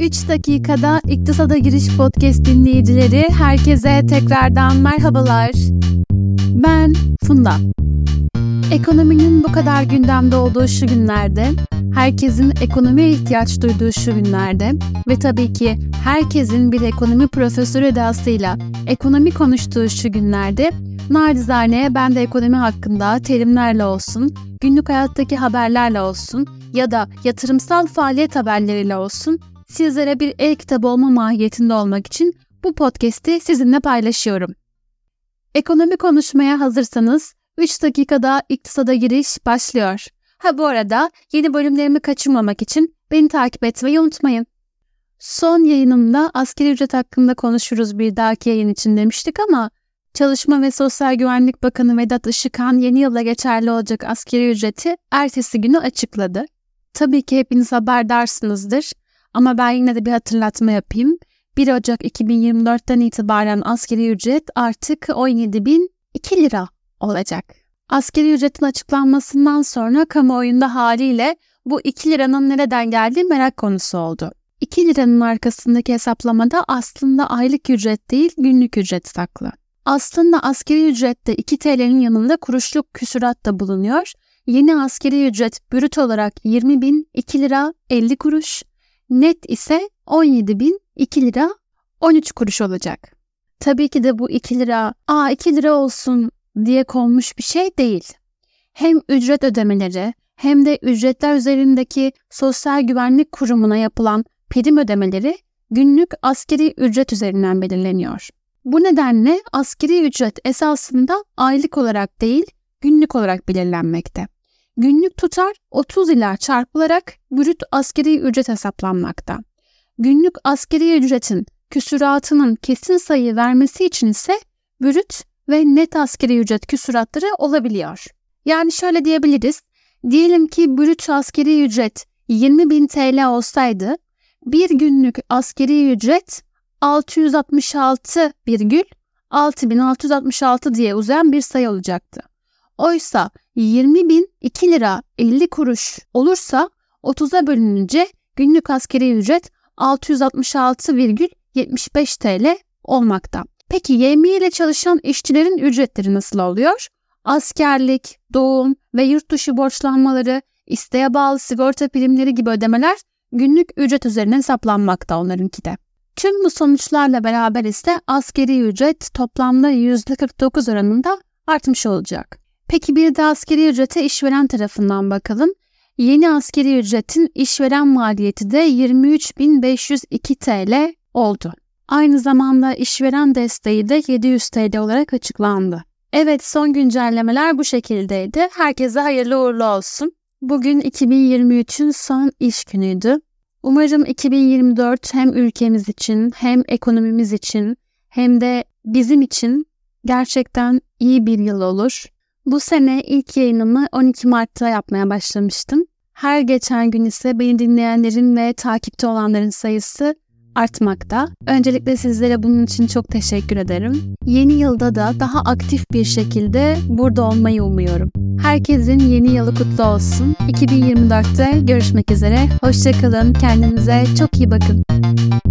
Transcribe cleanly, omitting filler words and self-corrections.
3 dakikada İktisada Giriş Podcast dinleyicileri herkese tekrardan merhabalar. Ben Funda. Ekonominin bu kadar gündemde olduğu şu günlerde, herkesin ekonomiye ihtiyaç duyduğu şu günlerde ve tabii ki herkesin bir ekonomi profesörü edasıyla ekonomi konuştuğu şu günlerde nacizane ben de ekonomi hakkında terimlerle olsun, günlük hayattaki haberlerle olsun ya da yatırımsal faaliyet haberleriyle olsun sizlere bir el kitabı olma mahiyetinde olmak için bu podcast'i sizinle paylaşıyorum. Ekonomi konuşmaya hazırsanız 3 dakikada iktisada giriş başlıyor. Bu arada yeni bölümlerimi kaçırmamak için beni takip etmeyi unutmayın. Son yayınımda asgari ücret hakkında konuşuruz bir dahaki yayın için demiştik ama Çalışma ve Sosyal Güvenlik Bakanı Vedat Işıkhan yeni yıla geçerli olacak asgari ücreti ertesi günü açıkladı. Tabii ki hepiniz haberdarsınızdır ama ben yine de bir hatırlatma yapayım. 1 Ocak 2024'ten itibaren asgari ücret artık 17.002 lira olacak. Asgari ücretin açıklanmasından sonra kamuoyunda haliyle bu 2 liranın nereden geldiği merak konusu oldu. 2 liranın arkasındaki hesaplamada aslında aylık ücret değil günlük ücret saklı. Aslında asgari ücrette 2 TL'nin yanında kuruşluk küsurat da bulunuyor. Yeni asgari ücret brüt olarak 20.002 lira 50 kuruş, net ise 17.002 lira 13 kuruş olacak. Tabii ki de bu 2 lira, 2 lira olsun diye konmuş bir şey değil. Hem ücret ödemeleri hem de ücretler üzerindeki Sosyal Güvenlik Kurumu'na yapılan prim ödemeleri günlük asgari ücret üzerinden belirleniyor. Bu nedenle asgari ücret esasında aylık olarak değil, günlük olarak belirlenmekte. Günlük tutar 30 ile çarpılarak brüt asgari ücret hesaplanmakta. Günlük asgari ücretin küsuratının kesin sayı vermesi için ise brüt ve net asgari ücret küsuratları olabiliyor. Yani şöyle diyebiliriz, diyelim ki brüt asgari ücret 20.000 TL olsaydı, bir günlük asgari ücret 666,6666 diye uzayan bir sayı olacaktı. Oysa 20.002 lira 50 kuruş olursa 30'a bölününce günlük asgari ücret 666,75 TL olmakta. Peki YMİ ile çalışan işçilerin ücretleri nasıl oluyor? Askerlik, doğum ve yurt dışı borçlanmaları, isteğe bağlı sigorta primleri gibi ödemeler günlük ücret üzerine hesaplanmakta onlarınki de. Tüm bu sonuçlarla beraber ise asgari ücret toplamda %49 oranında artmış olacak. Peki bir de asgari ücrete işveren tarafından bakalım. Yeni asgari ücretin işveren maliyeti de 23.502 TL oldu. Aynı zamanda işveren desteği de 700 TL olarak açıklandı. Evet, son güncellemeler bu şekildeydi. Herkese hayırlı uğurlu olsun. Bugün 2023'ün son iş günüydü. Umarım 2024 hem ülkemiz için, hem ekonomimiz için, hem de bizim için gerçekten iyi bir yıl olur. Bu sene ilk yayınımı 12 Mart'ta yapmaya başlamıştım. Her geçen gün ise beni dinleyenlerin ve takipte olanların sayısı artmakta. Öncelikle sizlere bunun için çok teşekkür ederim. Yeni yılda da daha aktif bir şekilde burada olmayı umuyorum. Herkesin yeni yılı kutlu olsun. 2024'te görüşmek üzere. Hoşça kalın. Kendinize çok iyi bakın.